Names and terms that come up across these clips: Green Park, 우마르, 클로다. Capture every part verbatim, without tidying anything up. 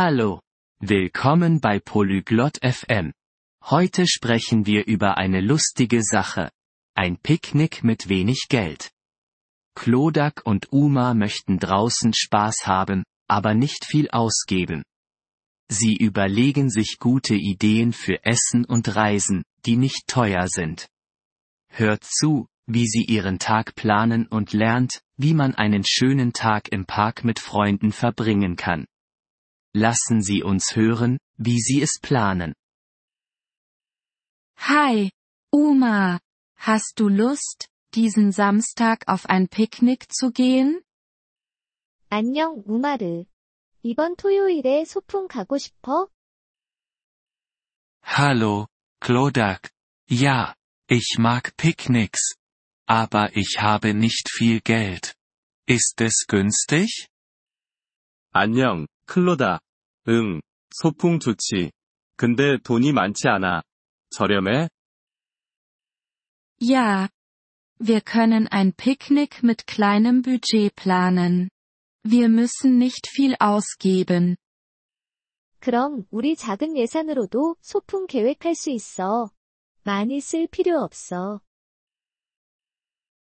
Hallo, willkommen bei Polyglot F M. Heute sprechen wir über eine lustige Sache. Ein Picknick mit wenig Geld. Klöda und Uma möchten draußen Spaß haben, aber nicht viel ausgeben. Sie überlegen sich gute Ideen für Essen und Reisen, die nicht teuer sind. Hört zu, wie sie ihren Tag planen und lernt, wie man einen schönen Tag im Park mit Freunden verbringen kann. Lassen Sie uns hören, wie Sie es planen. Hi, Uma, hast du Lust, diesen Samstag auf ein Picknick zu gehen? 안녕, 우마르. 이번 토요일에 소풍 가고 싶어? Hallo, Klöda. Ja, ich mag Picknicks. Aber ich habe nicht viel Geld. Ist es günstig? 안녕, 클로다. 응, 소풍 좋지. 근데 돈이 많지 않아. 저렴해? Ja, wir können ein Picknick mit kleinem Budget planen. Wir müssen nicht viel ausgeben. 그럼 우리 작은 예산으로도 소풍 계획할 수 있어. 많이 쓸 필요 없어.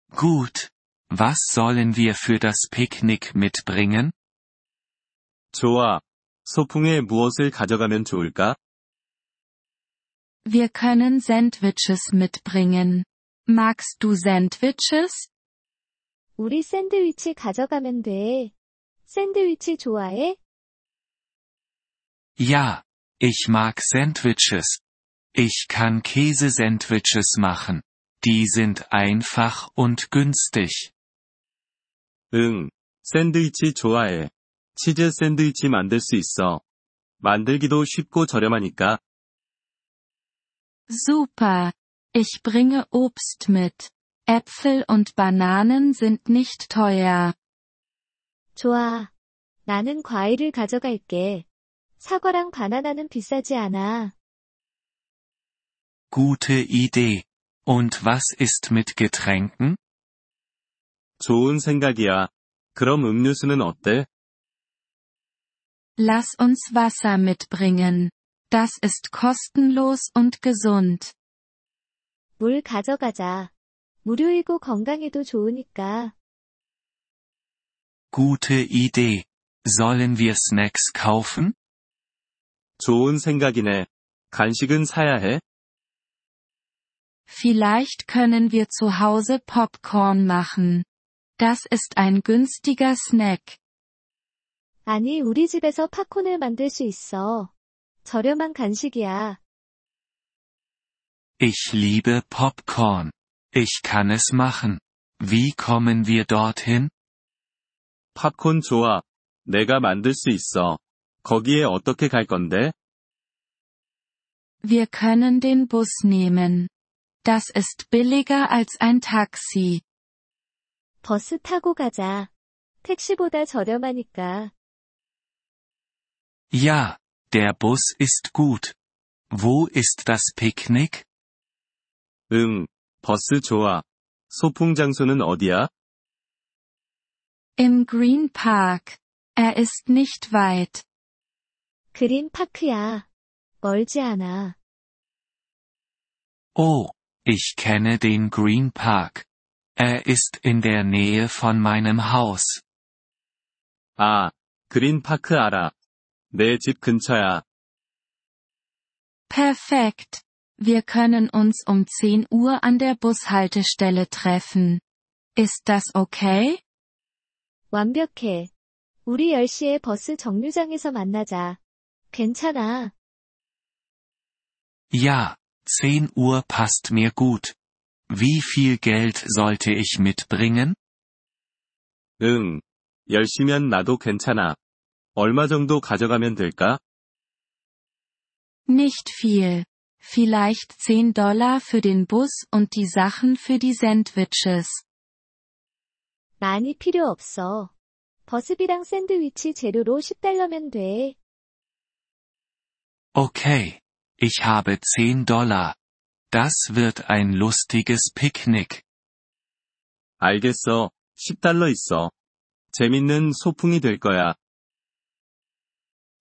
Gut. Was sollen wir für das Picknick mitbringen? 좋아. 소풍에 무엇을 가져가면 좋을까? Wir können Sandwiches mitbringen. Magst du Sandwiches? 우리 샌드위치 가져가면 돼. 샌드위치 좋아해? Ja, ich mag Sandwiches. Ich kann Käse-Sandwiches machen. Die sind einfach und günstig. 응, 샌드위치 좋아해. 치즈 샌드위치 만들 수 있어. 만들기도 쉽고 저렴하니까. Super. Ich bringe Obst mit. Äpfel und Bananen sind nicht teuer. 좋아. 나는 과일을 가져갈게. 사과랑 바나나는 비싸지 않아. Gute Idee. Und was ist mit Getränken? 좋은 생각이야. 그럼 음료수는 어때? Lass uns Wasser mitbringen. Das ist kostenlos und gesund. 물 가져가자. 무료이고 건강에도 좋으니까. Gute Idee. Sollen wir Snacks kaufen? 좋은 생각이네. 간식은 사야 해? Vielleicht können wir zu Hause Popcorn machen. Das ist ein günstiger Snack. 아니, 우리 집에서 팝콘을 만들 수 있어. 저렴한 간식이야. Ich liebe Popcorn. Ich kann es machen. Wie kommen wir dorthin? 팝콘 좋아. 내가 만들 수 있어. 거기에 어떻게 갈 건데? Wir können den Bus nehmen. Das ist billiger als ein Taxi. 버스 타고 가자. 택시보다 저렴하니까. Ja, der Bus ist gut. Wo ist das Picknick? 응, 버스 좋아. 소풍 장소는 어디야? Im Green Park. Er ist nicht weit. 그린 파크야. 멀지 않아. Oh, ich kenne den Green Park. Er ist in der Nähe von meinem Haus. 아, 그린 파크 알아. 내 집 근처야. Perfekt. Wir können uns um zehn Uhr an der Bushaltestelle treffen. Ist das okay? 완벽해. 우리 열 시에 버스 정류장에서 만나자. 괜찮아. Ja, zehn Uhr passt mir gut. Wie viel Geld sollte ich mitbringen? 응, 열 시면 나도 괜찮아. 얼마 정도 가져가면 될까? Nicht viel. Vielleicht zehn Dollar für den Bus und die Sachen für die Sandwiches. 많이 필요 없어. 버스비랑 샌드위치 재료로 십 달러면 돼. Okay, ich habe zehn Dollar. Das wird ein lustiges Picknick. 알겠어. 십 달러 있어. 재밌는 소풍이 될 거야.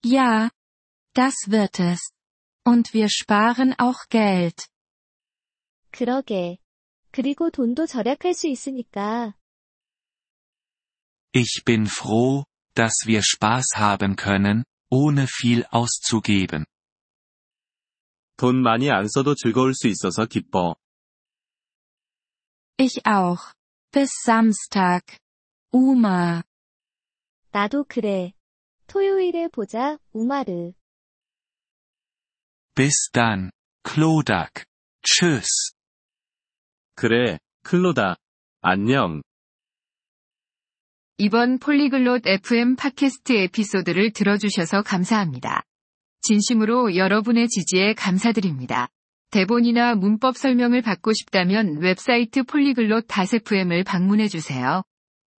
Ja, das wird es. Und wir sparen auch Geld. 그러게. 그리고 돈도 절약할 수 있으니까. Ich bin froh, dass wir Spaß haben können, ohne viel auszugeben. 돈 많이 안 써도 즐거울 수 있어서 기뻐. Ich auch. Bis Samstag. Uma. 나도 그래. 토요일에 보자, 우마르. Bis dann, Klodak. Tschüss. 그래, 클로다. 안녕. 이번 폴리글롯 에프엠 팟캐스트 에피소드를 들어주셔서 감사합니다. 진심으로 여러분의 지지에 감사드립니다. 대본이나 문법 설명을 받고 싶다면 웹사이트 폴리글롯 에프엠을 방문해주세요.